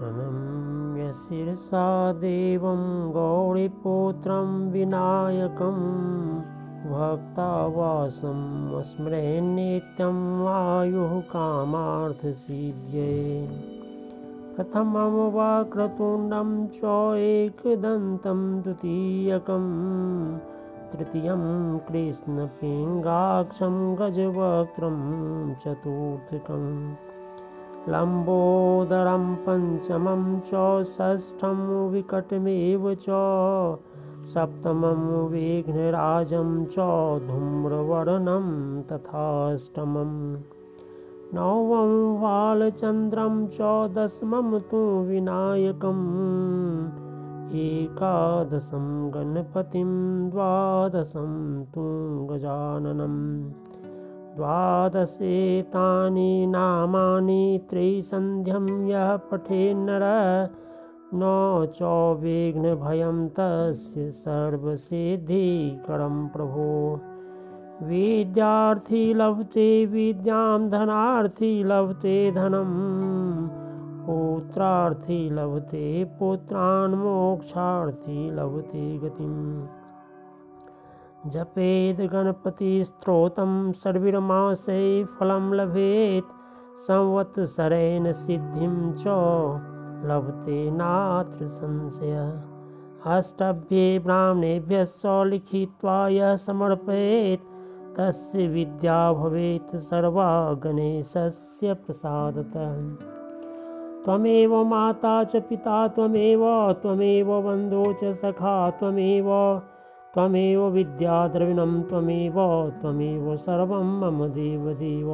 प्रणम्य शिरसा देवं गौरीपुत्रं विनायकं भक्तावासं स्मरे नित्यं आयुः कामार्थसिद्ध्यै प्रथमं वक्रतुण्डं च एकदन्तं द्वितीयकं तृतीयं कृष्णपिङ्गाक्षं गजवक्त्रं चतुर्थकं लंबोदरं पंचमं च षष्ठं विकटमेव च सप्तमं विघ्नराजं च धूम्रवर्णं तथाष्टमं नवमं बालचन्द्रं च दशमं तु विनायकं एकादशं गणपतिं द्वादशं तु गजाननम् द्वादशे तानि नामानि त्रैसन्ध्यं यः पठेन्नरः न च विघ्नभयं तस्य सर्वसिद्धिकरं प्रभो। विद्यार्थी लभते विद्यां धनार्थी लभते धनं पुत्रार्थी लभते पुत्रान् मोक्षार्थी लभते गतिम्। जपेद गणपति स्त्रोतं सर्विर्मासे फलं लभेत संवत्सरेण सिद्धिं च लभते नात्र संशयः। अष्टभ्ये ब्राह्मणेभ्यश्च लिखित्वा यः समर्पयेत् तस्य विद्या भवेत् सर्वा गणेशस्य प्रसादतः। त्वमेव माता च पिता त्वमेव त्वमेव बन्धो च सखा त्वमेव त्वमेव विद्याद्रविणं त्वमेव सर्वं मम देवदेव।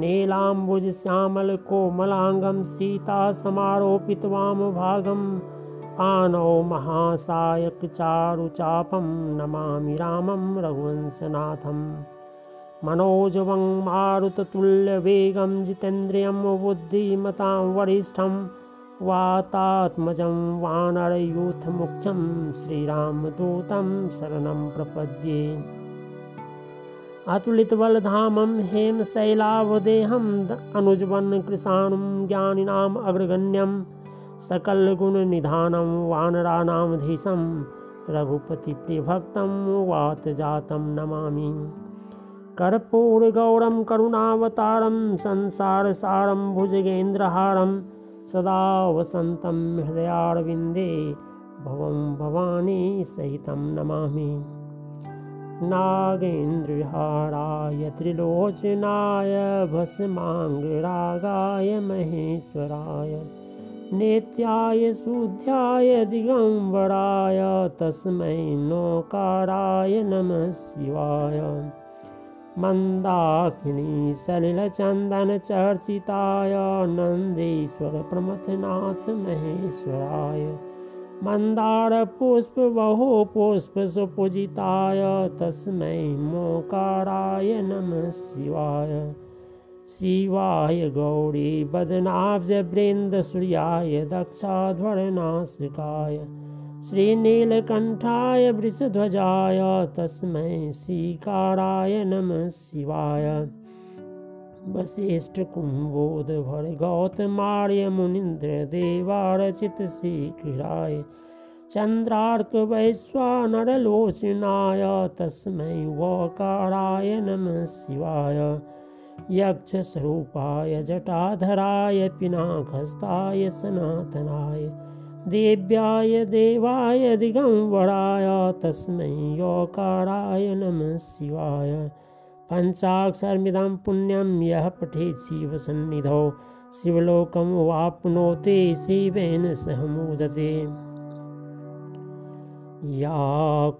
नीलाम्बुजश्यामलकोमलाङ्गं सीतासमारोपितवां भागं पाणौ महासायकचारुचापं नमामि रामं रघुवंशनाथं। मनोजवं मारुततुल्यवेगं जितेन्द्रियं बुद्धिमतां वरिष्ठं वातात्मजं वानरयूथमुख्यं श्रीरामदूतं शरणं प्रपद्ये। अतुलितबलधामं हेमशैलावदेहं अनुजवनकृशानुं ज्ञानिनाम् अग्रगण्यं सकलगुणनिधानं वानराणामधीशं रघुपतिप्रियभक्तं वातजातं नमामि। कर्पूरगौरं करुणावतारं संसारसारं भुजगेन्द्रहारं सदा वसन्तं हृदयारविन्दे भवं भवानी सहितं नमामि। नागेन्द्रविहाराय त्रिलोचनाय भस्माङ्गरागाय महेश्वराय नित्याय शुद्ध्याय दिगम्बराय तस्मै नोकाराय नमः शिवाय। मंदाकिनी सलिलचंदन चर्चिताय नंदेश्वर प्रमथनाथ महेश्वराय मंदार पुष्प बहु पुष्प सुपूजिताय तस्मै मोकाराय नमः शिवाय। शिवाय गौरी बदनाब्ज वृंद सूर्याय दक्षाध्वरनाशिकाय श्रीनीलकंठाय वृषध्वजाय तस्मै सीकाराय नमः शिवाय। वशिष्ठ कुम्भोद भर गौतमार्य मुनीन्द्र देवारचित शीघ्राय चंद्रार्क वैश्वानरलोचनाय तस्मै वकाराय नमः शिवाय। यक्षस्वरूपाय जटाधराय पिनाकहस्ताय सनातनाय दिव्याय देवाय दिगंबराय तस्मै यकाराय नमः शिवाय। पंचाक्षरमिदं पुण्यं यः पठेत् शिवसन्निधौ शिवलोकं वाप्नोति शिवेन सह मुदते। या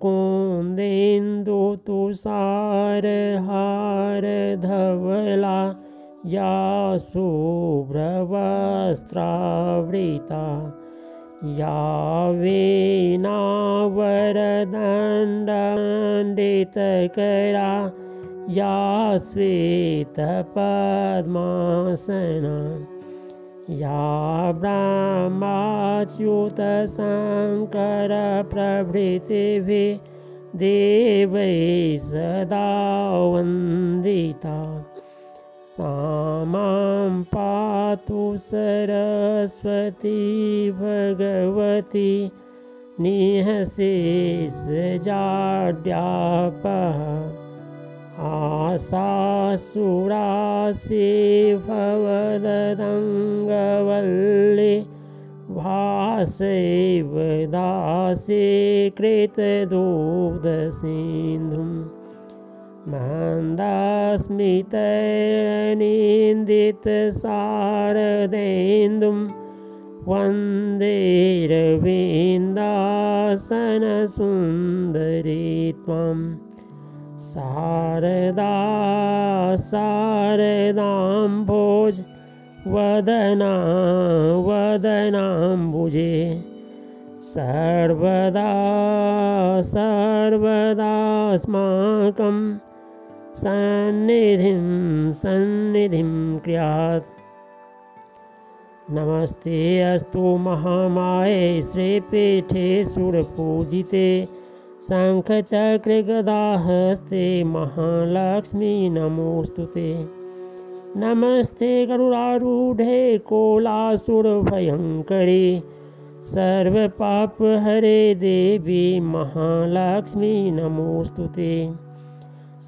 कौन्देन्दु तुषार हार धवला या शुभ्रवस्त्रावृता या वीणावरदण्डमण्डितकरा या श्वेतपद्मासना या ब्रह्माच्युतशङ्करप्रभृतिभिः देवैः सदा वन्दिता सा मां पातु सरस्वती भगवती निःशेषजाड्यापः आशासुरासि भवदङ्गवल्ली भासैव दासि कृतदुग्धसिन्धुम् मन्दास्मितैर्निन्दितशारदेन्दुं वन्देरविन्दासनसुन्दरी त्वं शारदा शारदाम्भोज वदना वदनाम्बुजे सर्वदा सर्वदास्माकं सन्निधिं सन्निधिं क्रियात्। नमस्ते अस्तु महामाये श्रीपीठे सुरपूजिते शङ्खचक्रगदाहस्ते महालक्ष्मी नमोस्तुते। नमस्ते गरुडारूढे कोलासुरभयङ्करे सर्वपापहरे देवी महालक्ष्मी नमोस्तुते।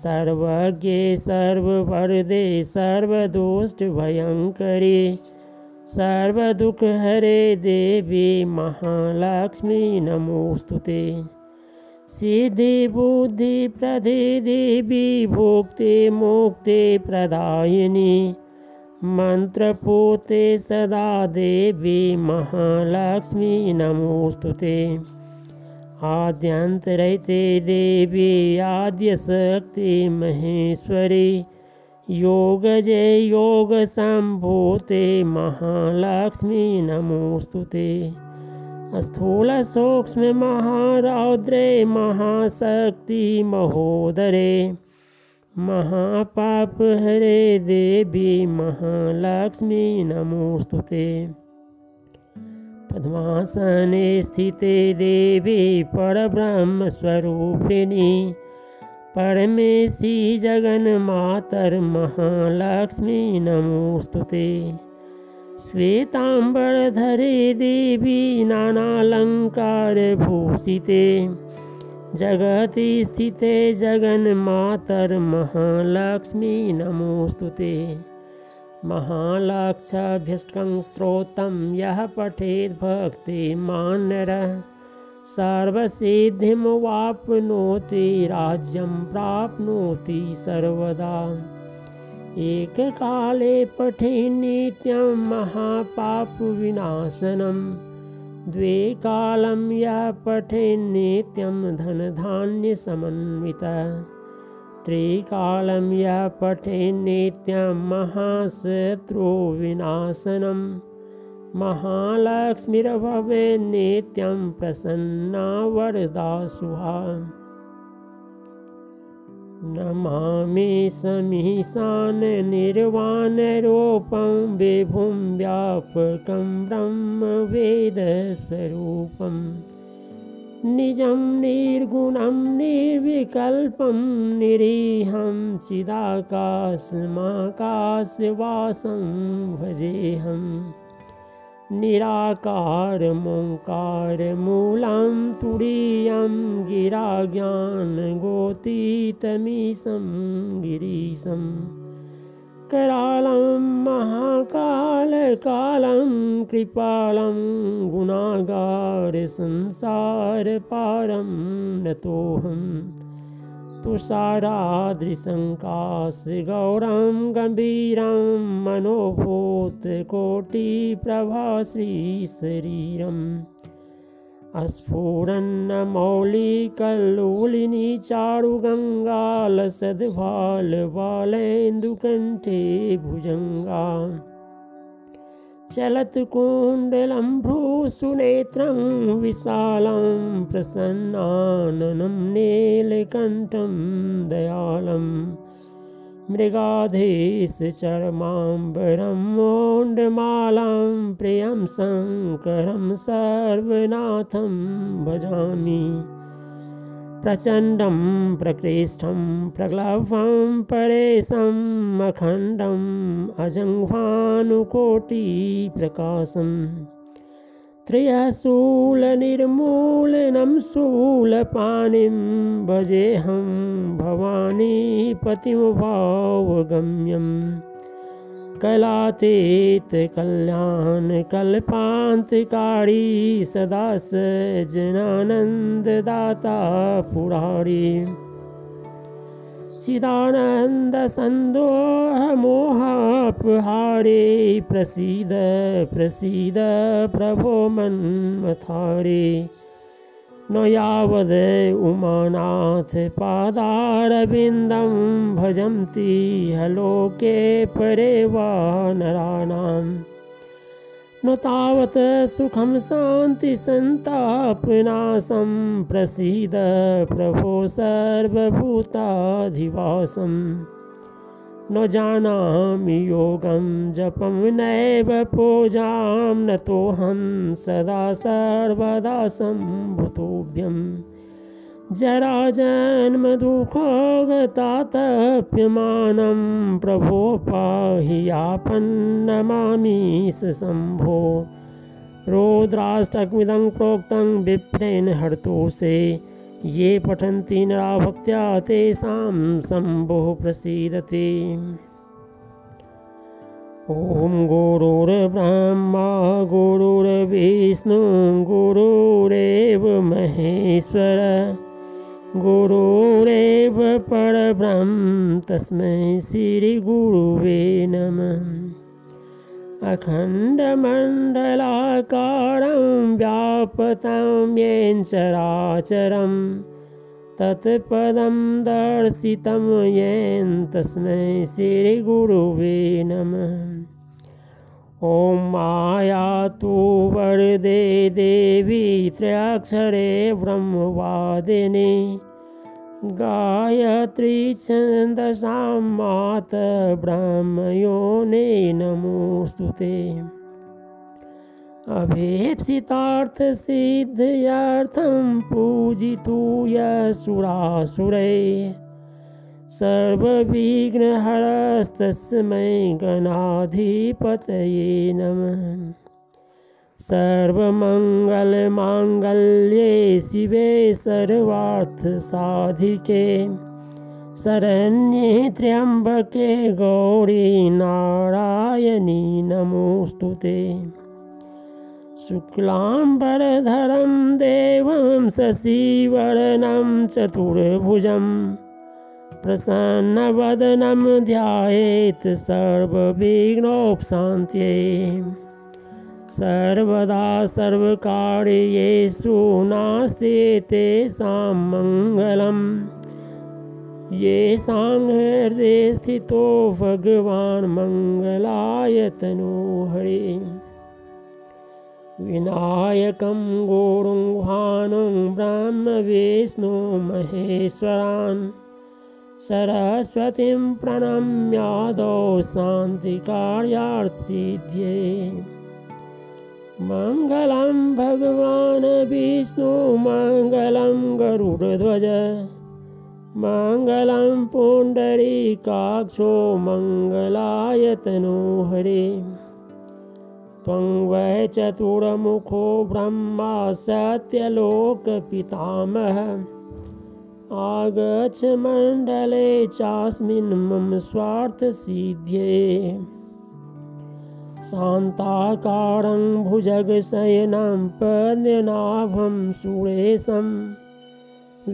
सर्वज्ञे सर्ववरदे सर्वदुष्टभयङ्करे सर्वदुःखहरे देवी महालक्ष्मी नमोस्तुते। सिद्धि बुद्धि प्रदे देवी भुक्ति मुक्ति प्रदायिनी मंत्रपूते सदा देवी महालक्ष्मी नमोस्तुते। आद्यन्तरहिते देवी आद्यशक्ति महेश्वरी योगजे योग सम्भूते महालक्ष्मी नमोस्तुते। स्थूल सूक्ष्म महारौद्रे महाशक्ति महोदरे महापाप हरे देवी महालक्ष्मी नमोस्तुते। पद्मासने स्थिते देवी परब्रह्म स्वरूपिणी परमेशी जगन्मातर महालक्ष्मी नमोस्तुते। श्वेतांबरधरे देवी नानालंकार भूषिते जगति स्थिते जगन्मातर महालक्ष्मी नमोस्तुते। महालक्ष्याभ्यष्टकं स्त्रोत्रं यः पठेत् भक्तिमान् सर्वसिद्धिं वाप्नोति राज्यं प्राप्नोति सर्वदा। एक काले पठे नित्यं महापाप विनाशनम द्वे कालं यः पठे नित्यं धन धान्य समन्वितः त्रिकालं यः पठे नित्यं महाशत्रु विनाशनम महालक्ष्मीर्भवे नित्यं प्रसन्ना वरदा सुहा। नमामि समीशान निर्वाण रूपं विभुं व्यापकं ब्रह्म वेदस्वरूपं निजं निर्गुणं निर्विकल्पं निरीहं चिदाकाशमाकाशवासं भजेऽहं निराकारमोङ्कारमूलं तुरीयं गिराज्ञानगोतीतमीशं गिरीशं करालं महाकालकालं कृपालं गुणागारसंसारपारं नतोऽहं तुषाराद्रिसङ्काशगौरं गम्भीरं मनोभूतकोटिप्रभाश्रीशरीरम् अस्फुरन्न मौलिकल्लोलिनी चारुगङ्गालसद्भाल बालेन्दुकण्ठे भुजङ्गा चलत्कुण्डलम्भूसुनेत्रं विशालं प्रसन्नाननं नीलकण्ठं दयालं मृगाधीशचर्माम्बरं मोण्डमालां प्रियं शङ्करं सर्वनाथं भजामि। प्रचण्डं प्रकृष्टं प्रगल्भं परेशम् अखण्डम् अजङ्घानुकोटिप्रकाशम् त्रिशूलनिर्मूलनं शूलपाणिं भजेऽहं भवानीपतिमुभावगम्यं कलातीतकल्याणकल्पान्तकारी सदा सज्जनानन्ददाता पुरारी चिदानन्दसन्दोहमोहापहारे प्रसीद प्रसीद प्रभो मन्मथारे। न यावद् उमानाथ पादारविन्दं भजन्ति हलोके परे वा नराणाम् न तावत् सुखं शान्ति सन्तापनाशं प्रसीद प्रभो सर्वभूताधिवासं। न जानामि योगं जपं नैव पूजां नतोऽहं सदा सर्वदा सम्भुतोऽव्यम्। जराजन्मदुःखगतातप्यमानं प्रभो पाहि यापं नमामि शम्भो। रौद्राष्टकमिदं प्रोक्तं विप्रेण हर्तोषे ये पठन्ति नरा भक्त्या तेषां शम्भुः प्रसीदते। ॐ गुरुर्ब्रह्मा गुरुर्विष्णु गुरुरेव महेश्वर गुरुरेव परब्रह्म तस्मै श्रीगुरुवे नमः। अखण्डमण्डलाकारं व्यापतं येन चराचरं तत्पदं दर्शितं येन तस्मै श्रीगुरुवे नमः। ॐ मायातु वरदे देवी त्र्यक्षरे ब्रह्मवादिनी गायत्री छन्दसां माता ब्रह्मयोनि नमोऽस्तुते। अभीप्सितार्थ सिद्ध्यर्थं पूजितु यशुरासुरैः सर्वविघ्नहरस्तस्मै गणाधिपतये नमः। सर्वमङ्गलमाङ्गल्ये शिवे सर्वार्थसाधिके शरण्ये त्र्यम्बके गौरी नारायणी नमोऽस्तुते। शुक्लाम्बरधरं देवं शशिवर्णं चतुर्भुजं प्रसन्नवदनं ध्यायेत् सर्वविघ्नोपशान्तये। सर्वदा सर्वकार्येषु नास्ति तेषां मङ्गलम् येषां हृदये स्थितो भगवान् मङ्गलाय तनोहरे। विनायकं गुरुं भानुं ब्रह्मविष्णुं महेश्वरान् सरस्वतीं प्रणम्यादौ शान्तिकार्यार्थसिद्ध्यै। मङ्गलं भगवान् विष्णु मङ्गलं गरुडध्वज मङ्गलं पुण्डरीकाक्षो मङ्गलाय तनोहरे। त्वं वै चतुर्मुखो ब्रह्मा सत्यलोकपितामह आगच्छ मण्डले चास्मिन् मम स्वार्थसिद्ध्यै। शान्ताकारं भुजगशयनं पद्मनाभं सुरेशं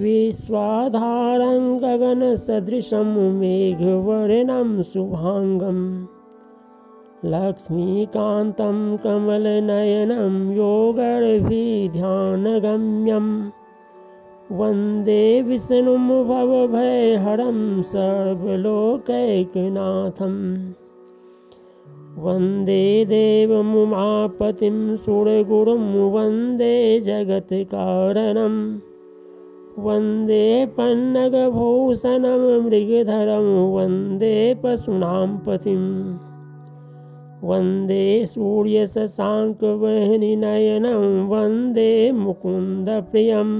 विश्वाधारं गगनसदृशं मेघवर्णं शुभाङ्गम् लक्ष्मीकान्तं कमलनयनं योगर्भिध्यानगम्यं वन्दे विष्णुं भवभयहरं सर्वलोकैकनाथं वन्दे देवं उमापतिं सुरगुरुं वन्दे जगत्कारणं वन्दे पन्नगभूषणं मृगधरं वन्दे पशूनां पतिं वन्दे सूर्यशशाङ्कवहनिनयनं वन्दे मुकुन्दप्रियं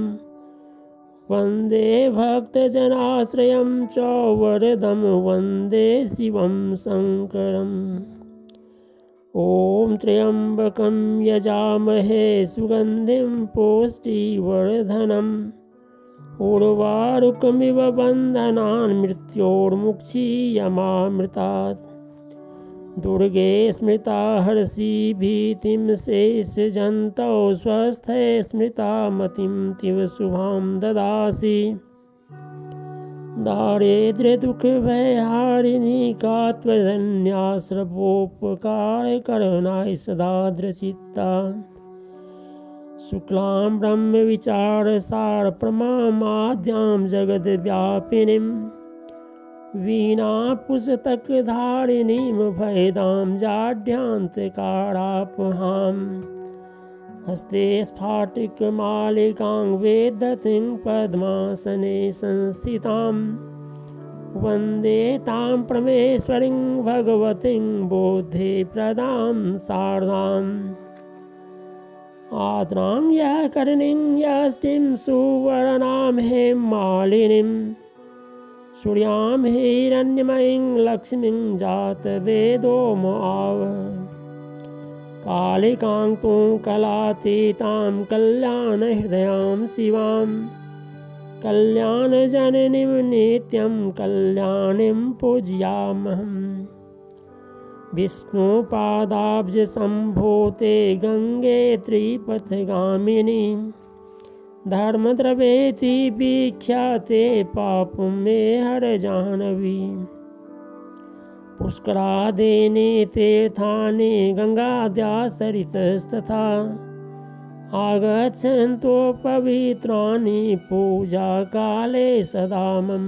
वन्दे भक्तजनाश्रयं च वरदं वन्दे शिवं शङ्करम्। ॐ त्र्यम्बकं यजामहे सुगन्धिं पुष्टिवर्धनम् उर्वारुकमिव बन्धनान् मृत्योर्मुक्षीयमामृतात् दुर्गे स्मृता हर्षि भीतिं शेषजन्तौ स्वस्थे स्मृता मतिं तिव शुभां ददासि दारिद्र्यदुःखभयहारिणि का त्वदन्याश्रवोपकारकरणाय सदा दृशिता शुक्लां ब्रह्मविचारसारप्रमामाद्यां जगद्व्यापिनीम् वीणा पुस्तकधारिणीं भयदां जाड्यान्तकारापहां हस्ते स्फाटिकमालिकां वेदतिं पद्मासने संस्थितां वन्दे तां परमेश्वरीं भगवतीं बोधिप्रदां शारदाम् आद्रां याकर्णीं याष्टिं सुवर्णां हेमालिनीम् सूर्यां हिरण्यमयीं लक्ष्मीं जातवेदोमाव कालिकां तु कलातीतां कल्याणहृदयां शिवां कल्याणजननीं नित्यं कल्याणीं पूजयामहं विष्णुपादाब्जसम्भूते गङ्गे त्रिपथगामिनी धर्मद्रवेति विख्याते पापं मे हर जाह्नवी पुष्करादीनि तीर्थानि गङ्गाद्यासरितस्तथा आगच्छन्तो पवित्राणि पूजाकाले सदा मम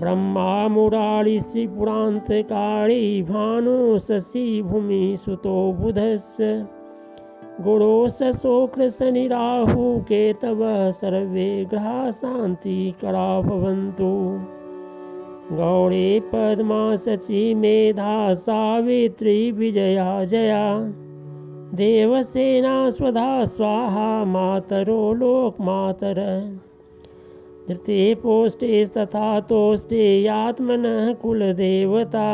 ब्रह्मामुरारी श्रीपुरान्तकारी भानुशशिभूमिसुतो बुधस्य गुरो शोक्र शनि राहु केतवः सर्वे ग्रहाः शान्तिकरा भवन्तु गौरी पद्मा शची मेधा सावित्री विजया जया देवसेना स्वधा स्वाहा मातरो लोकमातर धृते पोष्टे तथा तोष्टे आत्मनः कुलदेवता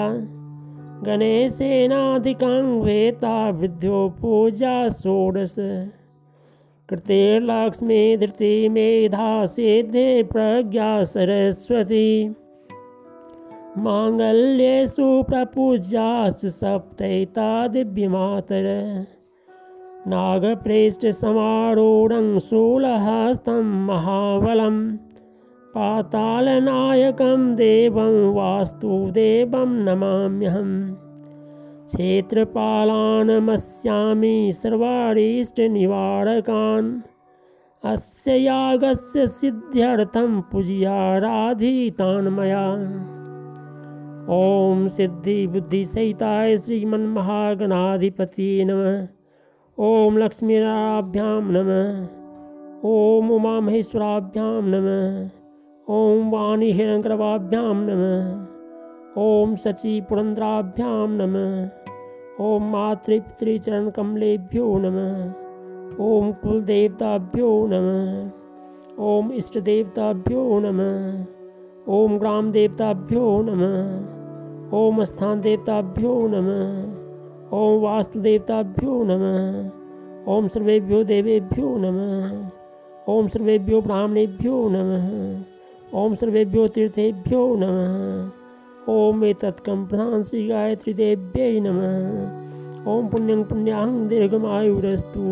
गणेशेनाधिकाङ्गेता वृद्धो पूजा षोडश कृते लक्ष्मी धृति मेधा सिद्धे प्रज्ञा सरस्वती माङ्गल्येषु प्रपूज्याश्च सप्तैता दिव्यमातर नागप्रेष्ठसमारूढं शूलहस्तं महाबलम् पातालनायकं देवं वास्तुदेवं नमाम्यहं क्षेत्रपालान् नमस्यामि सर्वारिष्टनिवारकान् अस्य यागस्य सिद्ध्यर्थं पूज्याराधितान् मया। ॐ सिद्धिबुद्धिसहिताय श्रीमन्महागणाधिपतये नमः। ॐ लक्ष्मीराभ्यां नमः। ॐ उमामहेश्वराभ्यां नमः। ॐ वाणीहिरङ्गगर्वाभ्यां नमः। ॐ शचीपुरन्द्राभ्यां नमः। ॐ मातृपितृचरणकमलेभ्यो नमः। ॐ कुलदेवताभ्यो नमः। ॐ इष्टदेवताभ्यो नमः। ॐ ग्रामदेवताभ्यो नमः। ॐ स्थानदेवताभ्यो नमः। ॐ वास्तुदेवताभ्यो नमः। ॐ सर्वेभ्यो देवेभ्यो नमः। ओम सर्वेभ्यो ब्राह्मणेभ्यो नमः। ओम सर्वेभ्यो तीर्थेभ्यो नमः। ओम एतत्कं प्रधान श्री गायत्री देव्यै नमः। ओम पुण्यं पुण्याहं दीर्घमायुरस्तु।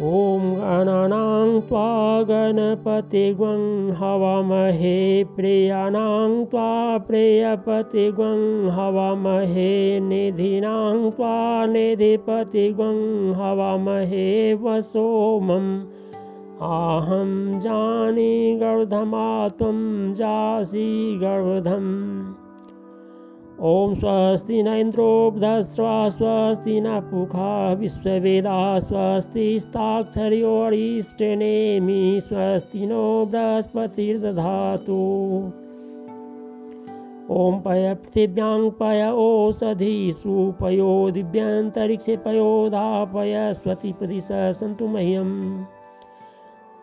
ॐ गणानां त्वा गणपतिर्गं हवामहे प्रियाणां त्वा प्रियपतिर्गं हवामहे निधीनां त्वा निधिपतिर्गं हवामहे वसोमम् आहं जाने गर्वधमात्वं जासि गर्वधम्। ओम स्वस्ति न इंद्रो बृहस्पतिर्वा स्वस्ति न पूषा विश्ववेदा स्वस्ति स्ताक्षर्यो अरिष्टनेमि स्वस्ति नो बृहस्पतिर्दधातु। ओम पय पृथिव्यां पय ओषधीषु पयो दिव्यन्तरिक्षे पयो धापय स्वस्ति प्रतिशः सन्तु मह्यम्।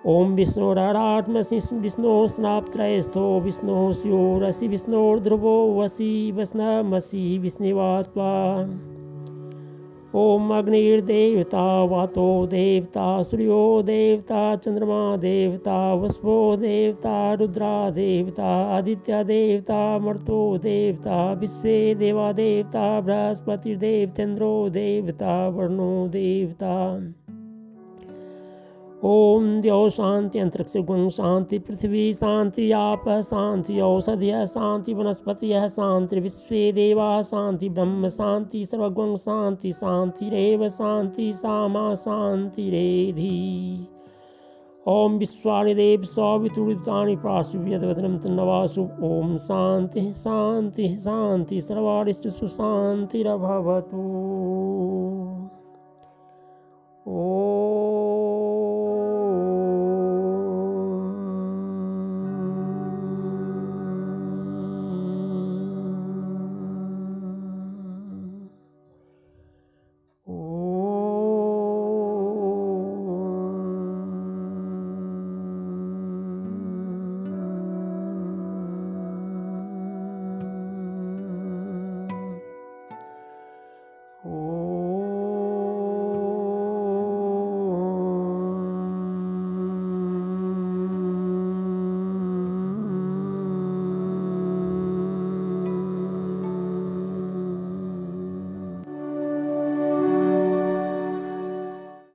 ओम विष्णुरारात्मसि विष्णोस्नापत्रयस्थो विष्णो स्योरसि विष्णोर्ध्रुवो वसि वस्नमसि विष्णुवात्वा। ओम अग्निर्देवता वातो देवता सूर्यो देवता चंद्रमा देवता वसवो देवता रुद्रा देवता आदित्य देवता मर्तो देवता विश्वे देवा देवता बृहस्पतिर्देवतेन्द्रो देवता वर्णो देवता। ओम द्यौ शांति अंतरिक्ष गुण शांति पृथ्वी शांति आप शांति औषधय शांति वनस्पति शांति विश्वे देवा शांति ब्रह्म शांति सर्वगुण शांति शांतिरेव शांति सामा शांतिरेधि। ओम विश्वानि देव सवितुरितानि पार्श्ववदनम तन्नवासु। ओम शांति शांति शांति सर्वारिष्ट सुशांतिरभवतु। ओम